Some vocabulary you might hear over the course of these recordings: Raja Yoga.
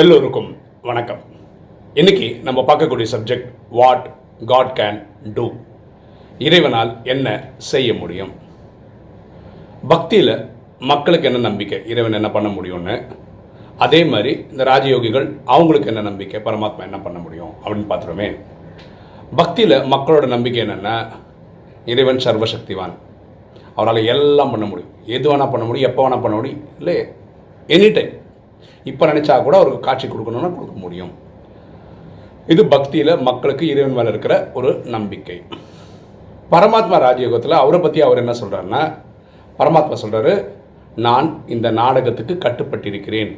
எல்லோருக்கும் வணக்கம். இன்னைக்கு நம்ம பார்க்கக்கூடிய subject what God can do. இறைவனால் என்ன செய்ய முடியும்? பக்தியில் மக்களுக்கு என்ன நம்பிக்கை, இறைவன் என்ன பண்ண முடியும்னு, அதே மாதிரி இந்த ராஜயோகிகள் அவங்களுக்கு என்ன நம்பிக்கை, பரமாத்மா என்ன பண்ண முடியும் அப்படின்னு பார்த்துருமே. பக்தியில் மக்களோட நம்பிக்கை என்னென்னா, இறைவன் சர்வசக்திவான், அவரால் எல்லாம் பண்ண முடியும், எது வேணால் பண்ண முடியும், எப்போ வேணால் பண்ண முடியும், இல்லை எனி டைம், இப்போ நினச்சா கூட அவருக்கு காட்சி கொடுக்கணும்னா கொடுக்க முடியும். இது பக்தியில் மக்களுக்கு இறைவன் மேலே இருக்கிற ஒரு நம்பிக்கை. பரமாத்மா ராஜயோகத்தில் அவரை பற்றி அவர் என்ன சொல்கிறாருன்னா, பரமாத்மா சொல்கிறாரு, நான் இந்த நாடகத்துக்கு கட்டுப்பட்டிருக்கிறேன்.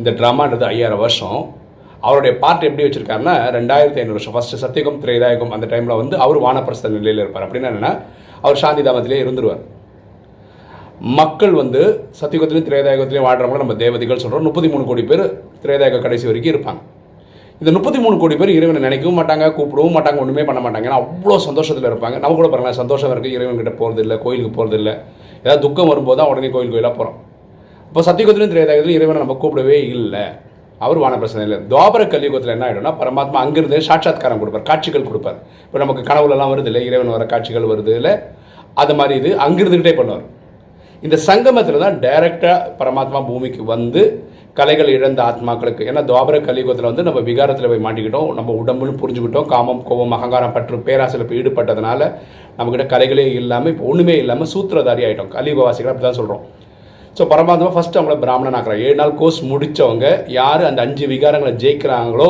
இந்த ட்ராமான்றது 5000 வருஷம். அவருடைய பார்ட் எப்படி வச்சுருக்காருன்னா, 2500 வருஷம். ஃபஸ்ட்டு சத்தியகம் திரைதாயகம் அந்த டைமில் வந்து அவர் வானப்பிரஸ்த நிலையில் இருப்பார். அப்படின்னா என்னென்னா, அவர் சாந்தி தாமத்திலே இருந்துருவார். மக்கள் வந்து சத்தியுகத்திலையும் திரேதாயுகத்திலையும் வாழ்கிறவங்கள நம்ம தேவதைகள் சொல்கிறோம். 33 கோடி பேர் திரேதாயுக கடைசி வரைக்கும் இருப்பாங்க. இந்த 33 கோடி பேர் இறைவனை நினைக்கவும் மாட்டாங்க, கூப்பிடவும் மாட்டாங்க, ஒன்றுமே பண்ண மாட்டாங்க. ஏன்னா அவ்வளோ சந்தோஷத்தில் இருப்பாங்க. நம்ம கூட பாருங்களேன், சந்தோஷமாக இருக்குது, இறைவன்கிட்ட போகிறதில்லை, கோயிலுக்கு போகிறதில்லை, ஏதாவது துக்கம் வரும்போது தான் உடனே கோயிலாக போகிறோம். இப்போ சத்தியுகத்திலையும் திரேதாயுகத்திலையும் இறைவனை நம்ம கூப்பிடவே இல்லை, அவர் வானப்பிரசனம் இல்லை. துவாபர கலியுகத்தில் என்ன ஆகிடும்னா, பரமாத்மா அங்கிருந்தே சாட்சாத்காரம் கொடுப்பார், காட்சிகள் கொடுப்பார். இப்போ நமக்கு கனவுலலாம் வருது இல்லை, இறைவன் வர காட்சிகள் வருது இல்லை, அது மாதிரி இது அங்கிருந்துக்கிட்டே பண்ணுவார். இந்த சங்கமத்தில் தான் டைரெக்டாக பரமாத்மா பூமிக்கு வந்து கலைகள் இழந்த ஆத்மாக்களுக்கு, ஏன்னா துவாபர கலியுகத்தில் வந்து நம்ம விகாரத்தில் போய் மாட்டிக்கிட்டோம், நம்ம உடம்புன்னு புரிஞ்சுக்கிட்டோம், காமம் கோபம் அகங்காரம் பற்று பேராசையில் போய் ஈடுபட்டதுனால நம்மக்கிட்ட கலைகளே இல்லாமல் இப்போ ஒன்றுமே இல்லாமல் சூத்திரதாரி ஆகிட்டோம். கலியுகவாசிகள் அப்படி தான் சொல்கிறோம். ஸோ பரமாத்மா ஃபஸ்ட்டு அவங்கள பிராமணன் ஆக்குறாங்க. 7 நாள் கோர்ஸ் முடித்தவங்க யார் அந்த 5 விகாரங்களை ஜெயிக்கிறாங்களோ,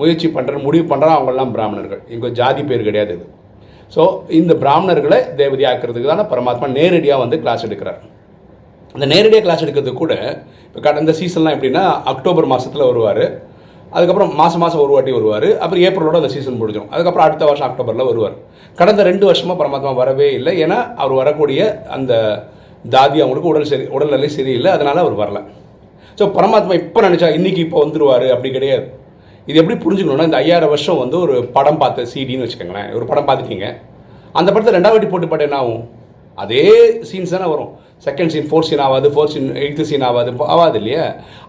முயற்சி பண்ணுற முடிவு பண்ணுறோம், அவங்களாம் பிராமணர்கள். இங்கே ஜாதி பேர் கிடையாது. இது ஸோ இந்த பிராமணர்களை தேவதையாக்குறதுக்கு தான் பரமாத்மா நேரடியாக வந்து கிளாஸ் எடுக்கிறார். அந்த நேரடியாக கிளாஸ் எடுக்கிறதுக்கு கூட இப்போ கடந்த சீசன்லாம் எப்படின்னா, அக்டோபர் மாதத்தில் வருவார், அதுக்கப்புறம் மாதம் மாதம் ஒரு வாட்டி வருவார், அப்புறம் ஏப்ரலோட அந்த சீசன் முடிஞ்சிடும், அதுக்கப்புறம் அடுத்த வருஷம் அக்டோபரில் வருவார். கடந்த 2 வருஷமாக பரமாத்மா வரவே இல்லை. ஏன்னா அவர் வரக்கூடிய அந்த தாதி அவங்களுக்கு உடல்நிலை சரியில்லை, அதனால் அவர் வரல. ஸோ பரமாத்மா இப்போ நினச்சா இன்றைக்கி இப்போ வந்துடுவார் அப்படி கிடையாது. இது எப்படி புரிஞ்சுக்கணுன்னா, இந்த 5000 வருஷம் வந்து ஒரு படம் பார்த்த சீடின்னு வச்சுக்கோங்களேன். ஒரு படம் பார்த்துட்டீங்க, அந்த படத்தை 2வது வாட்டி போட்டு பாட்டு என்ன ஆகும்? அதே சீன்ஸ் தானே வரும். செகண்ட் சீன் 4th சீன் ஆகாது, 4th சீன் 8th சீன் ஆகாது இல்லையா?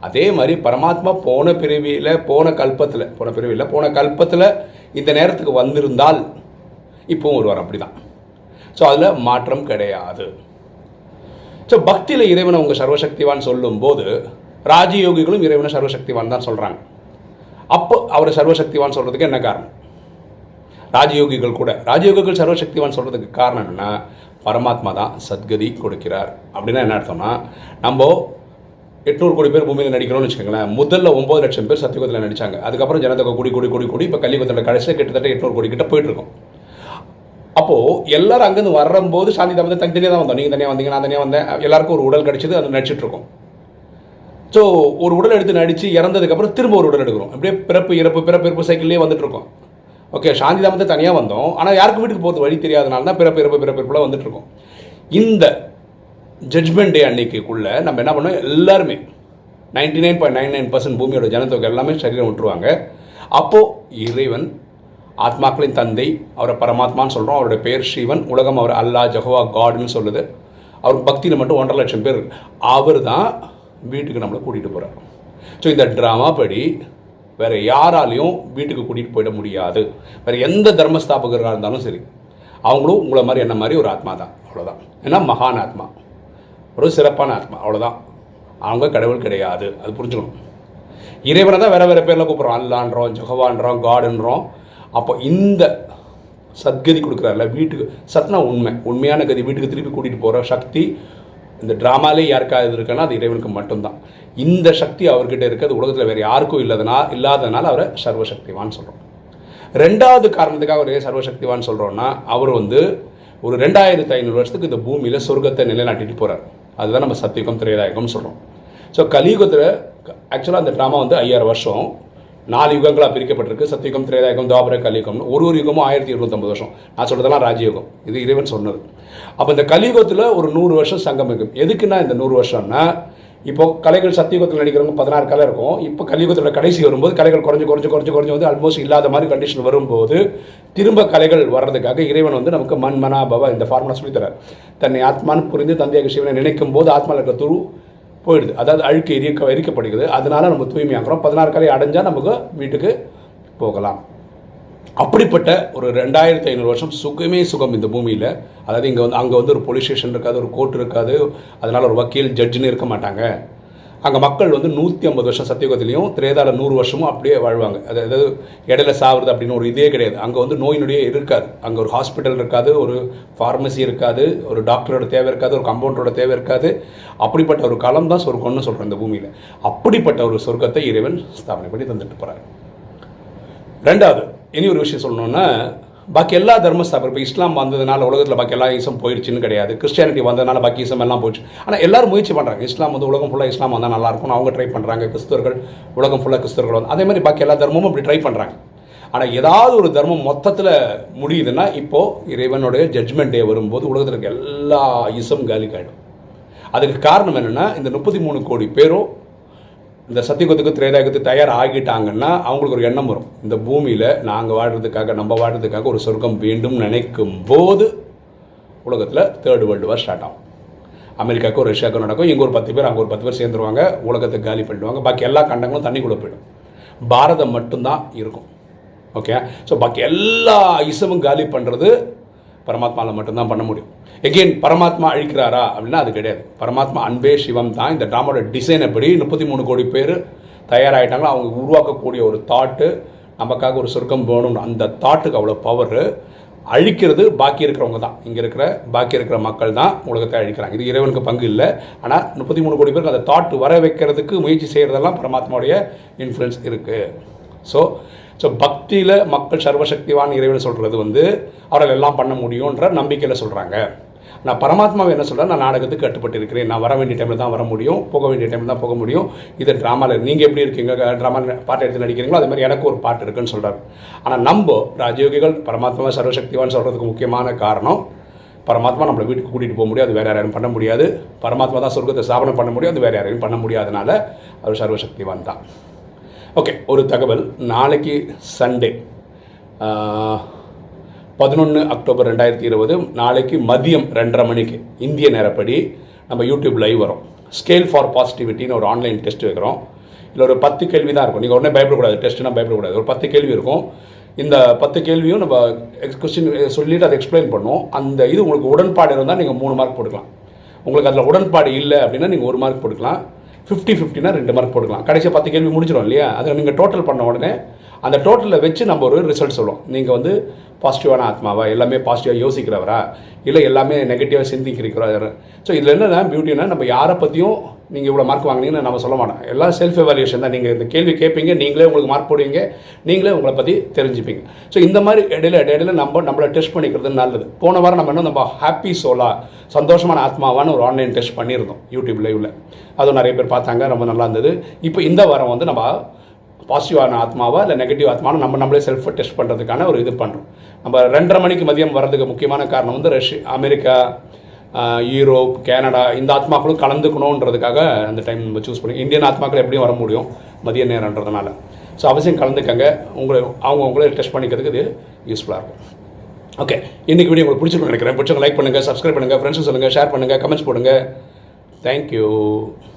அதே மாதிரி பரமாத்மா போன கல்பத்தில் இந்த நேரத்துக்கு வந்திருந்தால் இப்போவும் ஒரு வாரம் அப்படி தான். ஸோ அதில் மாற்றம் கிடையாது. ஸோ பக்தியில் இறைவனை உங்கள் சர்வசக்திவான் சொல்லும்போது, ராஜயோகிகளும் இறைவனை சர்வசக்திவான் தான் சொல்கிறாங்க. அப்போ அவரை சர்வசக்திவான் சொல்கிறதுக்கு என்ன காரணம்? ராஜயோகிகள் சர்வசக்திவான் சொல்கிறதுக்கு காரணம் என்னென்னா, பரமாத்மா தான் சத்கதி கொடுக்கிறார். அப்படின்னா என்ன அர்த்தம்னா, நம்ம 800 கோடி பேர் பூமியில் நடிக்கிறோம்னு வச்சுக்கோங்களேன். முதல்ல 9 லட்சம் பேர் சத்தியுகத்தில் நடித்தாங்க, அதுக்கப்புறம் ஜனத்தொகை கூடி இப்போ கலியுகத்தில் கடைசியில் கிட்டத்தட்ட 800 கோடி கிட்ட போயிட்டுருக்கோம். அப்போது எல்லாரும் அங்கேருந்து வரும்போது சாந்தி தாமத்தை தனித்தனியாக தான் வந்தோம். நீங்கள் தனியாக வந்தீங்க, நான் தனியாக வந்தேன், எல்லாருக்கும் ஒரு உடல் கிடச்சிது, அது நடிச்சிட்ருக்கோம். ஸோ ஒரு உடல் எடுத்து நடித்து இறந்ததுக்கப்புறம் திரும்ப ஒரு உடல் எடுக்கிறோம். அப்படியே பிறப்பு இறப்பு சைக்கிள்லேயே வந்துட்டுருக்கோம். ஓகே, சாந்தி தாமத்தை தனியாக வந்தோம், ஆனால் யாருக்கும் வீட்டுக்கு போகிறது வழி தெரியாதனால தான் பிறப்பு இறப்புலாம் வந்துட்டுருக்கோம். இந்த ஜட்மெண்ட் டே அன்னைக்குள்ளே நம்ம என்ன பண்ணுவோம், எல்லாருமே 99.99% பூமியோட ஜனத்தொகை எல்லாமே சரீரம் விட்டுருவாங்க. அப்போது இறைவன் ஆத்மாக்களின் தந்தை, அவரை பரமாத்மான்னு சொல்கிறோம், அவருடைய பேர் சிவன், உலகம் அவர் அல்லா ஜஹவா காட்னு சொல்லுது. அவர் பக்தியில் மட்டும் 1.5 லட்சம் பேர், அவர் தான் வீட்டுக்கு நம்மளை கூட்டிகிட்டு போகிறார். ஸோ இந்த ட்ராமா படி வேறு யாராலையும் வீட்டுக்கு கூட்டிகிட்டு போயிட முடியாது. வேறு எந்த தர்மஸ்தாபகராக இருந்தாலும் சரி, அவங்களும் உங்களை மாதிரி என்ன மாதிரி ஒரு ஆத்மா தான், அவ்வளோதான். ஏன்னா மகான் ஆத்மா, ஒரு சிறப்பான ஆத்மா, அவ்வளோதான். அவங்க கடவுள் கிடையாது, அது புரிஞ்சுக்கணும். இறைவனை தான் வேறு பேரில் கூப்பிட்றோம், அல்லான்றோம், ஜஹவான்றோம், காடுன்றோம். அப்போ இந்த சத்கதி கொடுக்குறாருல, வீட்டுக்கு சத்னா உண்மை, உண்மையான கதி, வீட்டுக்கு திருப்பி கூட்டிகிட்டு போகிற சக்தி இந்த ட்ராமாலே யாருக்காவது இருக்குன்னா அது இறைவனுக்கு மட்டும்தான். இந்த சக்தி அவர்கிட்ட இருக்கிறது உலகத்தில் வேறு யாருக்கும் இல்லாதனால அவரை சர்வசக்திவான் சொல்கிறோம். 2வது காரணத்துக்காக அவர் சர்வசக்திவான் சொல்கிறோன்னா, அவர் வந்து ஒரு 2500 வருஷத்துக்கு இந்த பூமியில் சொர்க்கத்தை நிலைநாட்டிட்டு போகிறார். அதுதான் நம்ம சத்தியுகம் திரேதாயுகம் சொல்கிறோம். ஸோ கலியுகத்தில் ஆக்சுவலாக அந்த ட்ராமா வந்து 5000 வருஷம் 4 யுகங்களாக பிரிக்கப்பட்டிருக்கு. சத்தியுகம் திரேதாயுகம் துவாபர கலியுகம்னு ஒரு யுகமும் 1250 வருஷம். நான் சொல்கிறதெல்லாம் ராஜயோகம், இது இறைவன் சொன்னது. அப்போ இந்த கலியுகத்தில் ஒரு 100 வருஷம் சங்கமிக்கும். எதுக்குன்னா இந்த 100 வருஷம்னா, இப்போ கலைகள் சத்தியுகத்தில் நடிக்கிறவங்க 16 கலை இருக்கும். இப்போ கலியுகத்தோட கடைசி வரும்போது கலைகள் குறைஞ்சு வந்து ஆல்மோஸ்ட் இல்லாத மாதிரி கண்டிஷன் வரும்போது திரும்ப கலைகள் வர்றதுக்காக இறைவன் வந்து நமக்கு மண் மனா பவ இந்த ஃபார்முலா சொல்லித்தரார். தன்னை ஆத்மான்னு புரிந்து தந்தையாக சிவனை நினைக்கும் போது ஆத்மாவில் இருக்கிற துரு போயிடுது. அதாவது அழுக்கு எரிக்கப்படுகிறது. அதனால் நம்ம தூய்மையாக்குறோம். 16 காலை அடைஞ்சால் நமக்கு வீட்டுக்கு போகலாம். அப்படிப்பட்ட ஒரு 2500 வருஷம் சுகமே சுகம் இந்த பூமியில். அதாவது இங்கே வந்து அங்கே வந்து ஒரு போலீஸ் ஸ்டேஷன் இருக்காது, ஒரு கோர்ட் இருக்காது, அதனால் ஒரு வக்கீல் ஜட்ஜுன்னு இருக்க மாட்டாங்க. அங்கே மக்கள் வந்து 150 வருஷம் சத்தியுகத்திலையும் திரேதாவில் 100 வருஷமும் அப்படியே வாழ்வாங்க. அதாவது இடையில சாவுறது அப்படின்னு ஒரு இதே கிடையாது. அங்கே வந்து நோயினுடைய இருக்காது. அங்கே ஒரு ஹாஸ்பிட்டல் இருக்காது, ஒரு ஃபார்மசி இருக்காது, ஒரு டாக்டரோட தேவை இருக்காது, ஒரு கம்பவுண்டரோட தேவை இருக்காது. அப்படிப்பட்ட ஒரு காலம் தான் சொர்க்கம்னு சொல்கிறோம் இந்த பூமியில். அப்படிப்பட்ட ஒரு சொர்க்கத்தை இறைவன் ஸ்தாபனை பண்ணி தந்துட்டு போகிறார். ரெண்டாவது இனி ஒரு விஷயம் சொல்லணுன்னா, பாக்கி எல்லா தர்மஸ்தாபனம், இப்போ இஸ்லாம் வந்ததுனால உலகத்தில் பாக்கி எல்லா ஈசம் போயிடுச்சுன்னு கிடையாது, கிறிஸ்டியானிட்டி வந்ததுனால பாக்கி ஈசம் எல்லாம் போயிடுச்சு. ஆனால் எல்லோரும் முயற்சி பண்ணுறாங்க. இஸ்லாம் வந்து உலகம் ஃபுல்லாக இஸ்லாம் வந்தால் நல்லாயிருக்கும்னு அவங்க ட்ரை பண்ணுறாங்க. கிறிஸ்தவர்கள் உலகம் ஃபுல்லாக கிறிஸ்தவர்கள் வந்து அதே மாதிரி பாக்கி எல்லா தர்மமும் அப்படி ட்ரை பண்ணுறாங்க. ஆனால் ஏதாவது ஒரு தர்மம் மொத்தத்தில் முடியுதுன்னா, இப்போது இறைவனுடைய ஜட்ஜ்மெண்ட் டே வரும்போது உலகத்தில் இருக்க எல்லா ஈசம் காலி ஆகிடும். அதுக்கு காரணம் என்னென்னா, இந்த 33 கோடி பேரும் இந்த சத்தியுகத்துக்கு திரேதாயுகத்துக்கு தயார் ஆகிட்டாங்கன்னா அவங்களுக்கு ஒரு எண்ணம் வரும். இந்த பூமியில் நாங்கள் வாழ்கிறதுக்காக, நம்ம வாழ்கிறதுக்காக ஒரு சொர்க்கம் வேண்டும் நினைக்கும் போது உலகத்தில் 3rd World War ஸ்டார்ட் ஆகும். அமெரிக்காவுக்கும் ரஷ்யாவுக்கும் நடக்கும். இங்கே ஒரு 10 பேர், அங்கே ஒரு 10 பேர் சேர்ந்துருவாங்க, உலகத்தை காலி பண்ணிடுவாங்க. பாக்கி எல்லா கண்டங்களும் தண்ணிக்குள்ளே போயிடும். பாரதம் மட்டும்தான் இருக்கும். ஓகே. ஸோ பாக்கி எல்லா இசமும் காலி பண்ணுறது பரமாத்மாவில் மட்டும்தான் பண்ண முடியும். எகெயின் பரமாத்மா அழிக்கிறாரா அப்படின்னா அது கிடையாது. பரமாத்மா அன்பே சிவம் தான். இந்த ட்ராமாவோட டிசைன் எப்படி 33 கோடி பேர் தயாராகிட்டாங்களோ அவங்க உருவாக்கக்கூடிய ஒரு தாட்டு, நமக்காக ஒரு சொர்க்கம் வேணும்னு அந்த தாட்டுக்கு அவ்வளோ பவர். அழிக்கிறது பாக்கி இருக்கிறவங்க தான். இங்கே இருக்கிற பாக்கி இருக்கிற மக்கள் தான் உலகத்தை அழிக்கிறாங்க. இது இறைவனுக்கு பங்கு இல்லை. ஆனால் 33 கோடி பேருக்கு அந்த தாட்டு வர வைக்கிறதுக்கு முயற்சி செய்கிறதெல்லாம் பரமாத்மாவுடைய இன்ஃப்ளூயன்ஸ் இருக்குது. ஸோ பக்தியில் மக்கள் சர்வசக்திவான் இறைவன் சொல்கிறது வந்து அவரால் எல்லாம் பண்ண முடியுன்ற நம்பிக்கையில் சொல்கிறாங்க. நான் பரமாத்மாவை என்ன சொல்கிறேன், நான் நாடகத்துக்கு கட்டுப்பட்டு இருக்கிறேன். நான் வர வேண்டிய டைமில் தான் வர முடியும், போக வேண்டிய டைமில் தான் போக முடியும். இது ட்ராமாவில் நீங்கள் எப்படி இருக்கீங்க, ட்ராமாவில் பாட்டு எடுத்து நடிக்கிறீங்களோ அது மாதிரி எனக்கு ஒரு பாட்டு இருக்குன்னு சொல்கிறார். ஆனால் நம்ம ராஜயோகிகள் பரமாத்மா சர்வசக்திவான்னு சொல்கிறதுக்கு முக்கியமான காரணம், பரமாத்மா நம்மளை வீட்டுக்கு கூட்டிகிட்டு போக முடியும், அது வேறு யாரையும் பண்ண முடியாது. பரமாத்மா தான் சொர்க்கத்தை ஸ்தாபனை பண்ண முடியும், அது வேறு யாரையும் பண்ண முடியாதனால அவர் சர்வசக்திவான் தான். ஓகே, ஒரு தகவல். நாளைக்கு சண்டே 11 அக்டோபர் 2020, நாளைக்கு மதியம் 2:30 மணிக்கு இந்திய நேரப்படி நம்ம யூடியூப் லைவ் வரும். ஸ்கேல் ஃபார் பாசிட்டிவிட்டின்னு ஒரு ஆன்லைன் டெஸ்ட் வைக்கிறோம். இல்லை ஒரு 10 கேள்வி தான் இருக்கும். நீங்கள் உடனே பயப்படக்கூடாது, டெஸ்ட்டுனா பயப்படக்கூடாது. ஒரு 10 கேள்வி இருக்கும். இந்த 10 கேள்வியும் நம்ம கொஸ்டின் சொல்லிவிட்டு அதை எக்ஸ்பிளைன் பண்ணுவோம். அந்த இது உங்களுக்கு உடன்பாடு இருந்தால் நீங்கள் 3 மார்க் போட்டுக்கலாம். உங்களுக்கு அதில் உடன்பாடு இல்லை அப்படின்னா நீங்கள் 1 மார்க் போட்டுக்கலாம். 50-50னா 2 மார்க் போட்டுக்கலாம். கடைசியாக 10 கேள்வி முடிஞ்சிடும் இல்லையா. அதை நீங்கள் டோட்டல் பண்ண உடனே அந்த டோட்டலில் வச்சு நம்ம ஒரு ரிசல்ட் சொல்லுவோம். நீங்கள் வந்து பாசிட்டிவான ஆத்மாவா, எல்லாமே பாசிட்டிவாக யோசிக்கிறவரா, இல்லை எல்லாமே நெகட்டிவாக சிந்திக்கிறவரா. ஸோ இதில் என்னென்ன பியூட்டினா, நம்ம யாரை பற்றியும் நீங்கள் இவ்வளோ மார்க் வாங்கினீங்கன்னு நம்ம சொல்ல மாட்டோம். எல்லாம் செல்ஃப் எவாலுவேஷன் தான். நீங்கள் இந்த கேள்வி கேட்பீங்க, நீங்களே உங்களுக்கு மார்க் போடுவீங்க, நீங்களே உங்களை பற்றி தெரிஞ்சுப்பீங்க. ஸோ இந்த மாதிரி இடையில நம்மளை டெஸ்ட் பண்ணிக்கிறது நல்லது. போன வாரம் நம்ம என்ன, நம்ம ஹாப்பி சோலா, சந்தோஷமான ஆத்மாவான்னு ஒரு ஆன்லைன் டெஸ்ட் பண்ணியிருந்தோம் யூடியூப் லைவில். அதுவும் நிறைய பேர் பார்த்தாங்க, ரொம்ப நல்லா இருந்தது. இப்போ இந்த வாரம் வந்து நம்ம பாசிட்டிவான ஆத்மாவா இல்லை நெகட்டிவ் ஆத்மாவும் நம்மளே செல்ஃப் டெஸ்ட் பண்ணுறதுக்கான ஒரு இது பண்ணுறோம். நம்ம 2:30 மணிக்கு மதியம் வர்றதுக்கு முக்கியமான காரணம் வந்து அமெரிக்கா, யூரோப், கனடா இந்த ஆத்மாக்களும் கலந்துக்கணுன்றதுக்காக அந்த டைம் நம்ம சூஸ் பண்ணி. இந்தியன் ஆத்மாக்கள் எப்படியும் வர முடியும் மதிய நேரம்ன்றதுனால. ஸோ அவசியம் கலந்துக்கங்க. அவங்களே டெஸ்ட் பண்ணிக்கிறதுக்கு இது யூஸ்ஃபுல்லாக இருக்கும். ஓகே, இன்றைக்கி வீடியோ உங்களுக்கு பிடிச்சிருக்குன்னு நினைக்கிறேன். பிடிச்சவங்க லைக் பண்ணுங்கள், சப்ஸ்கிரைப் பண்ணுங்கள், ஃப்ரெண்ட்ஸும் சொல்லுங்கள், ஷேர் பண்ணுங்கள், கமெண்ட்ஸ் போடுங்கள். தேங்க்யூ.